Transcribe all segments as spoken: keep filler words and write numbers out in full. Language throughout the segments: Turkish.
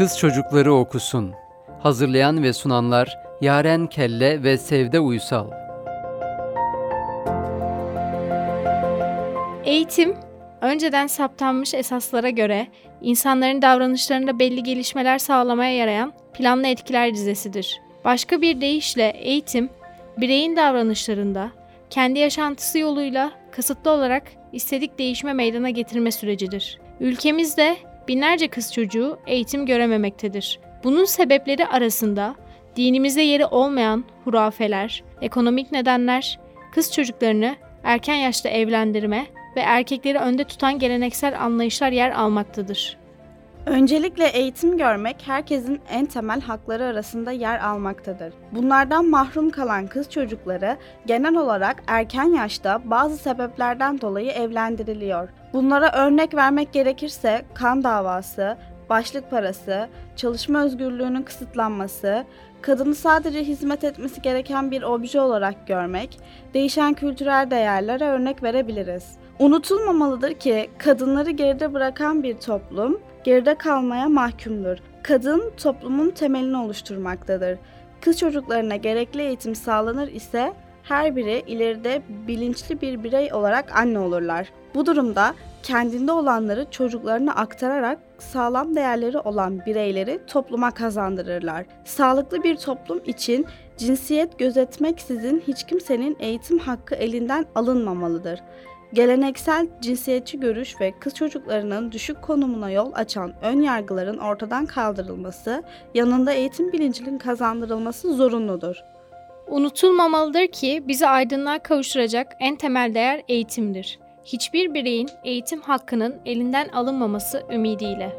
Kız Çocukları Okusun. Hazırlayan ve sunanlar Yaren Kelle ve Sevde Uysal. Eğitim, önceden saptanmış esaslara göre insanların davranışlarında belli gelişmeler sağlamaya yarayan planlı etkiler dizesidir. Başka bir deyişle eğitim, bireyin davranışlarında kendi yaşantısı yoluyla kasıtlı olarak istedik değişme meydana getirme sürecidir. Ülkemizde binlerce kız çocuğu eğitim görememektedir. Bunun sebepleri arasında dinimizde yeri olmayan hurafeler, ekonomik nedenler, kız çocuklarını erken yaşta evlendirme ve erkekleri önde tutan geleneksel anlayışlar yer almaktadır. Öncelikle eğitim görmek herkesin en temel hakları arasında yer almaktadır. Bunlardan mahrum kalan kız çocukları genel olarak erken yaşta bazı sebeplerden dolayı evlendiriliyor. Bunlara örnek vermek gerekirse kan davası, başlık parası, çalışma özgürlüğünün kısıtlanması, kadını sadece hizmet etmesi gereken bir obje olarak görmek, değişen kültürel değerlere örnek verebiliriz. Unutulmamalıdır ki kadınları geride bırakan bir toplum geride kalmaya mahkumdur. Kadın toplumun temelini oluşturmaktadır. Kız çocuklarına gerekli eğitim sağlanır ise her biri ileride bilinçli bir birey olarak anne olurlar. Bu durumda kendinde olanları çocuklarına aktararak sağlam değerleri olan bireyleri topluma kazandırırlar. Sağlıklı bir toplum için cinsiyet gözetmeksizin hiç kimsenin eğitim hakkı elinden alınmamalıdır. Geleneksel cinsiyetçi görüş ve kız çocuklarının düşük konumuna yol açan ön yargıların ortadan kaldırılması, yanında eğitim bilincinin kazandırılması zorunludur. Unutulmamalıdır ki bizi aydınlığa kavuşturacak en temel değer eğitimdir. Hiçbir bireyin eğitim hakkının elinden alınmaması ümidiyle.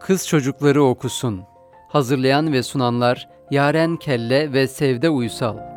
Kız Çocukları Okusun. Hazırlayan ve sunanlar Yaren Kelle ve Sevde Uysal.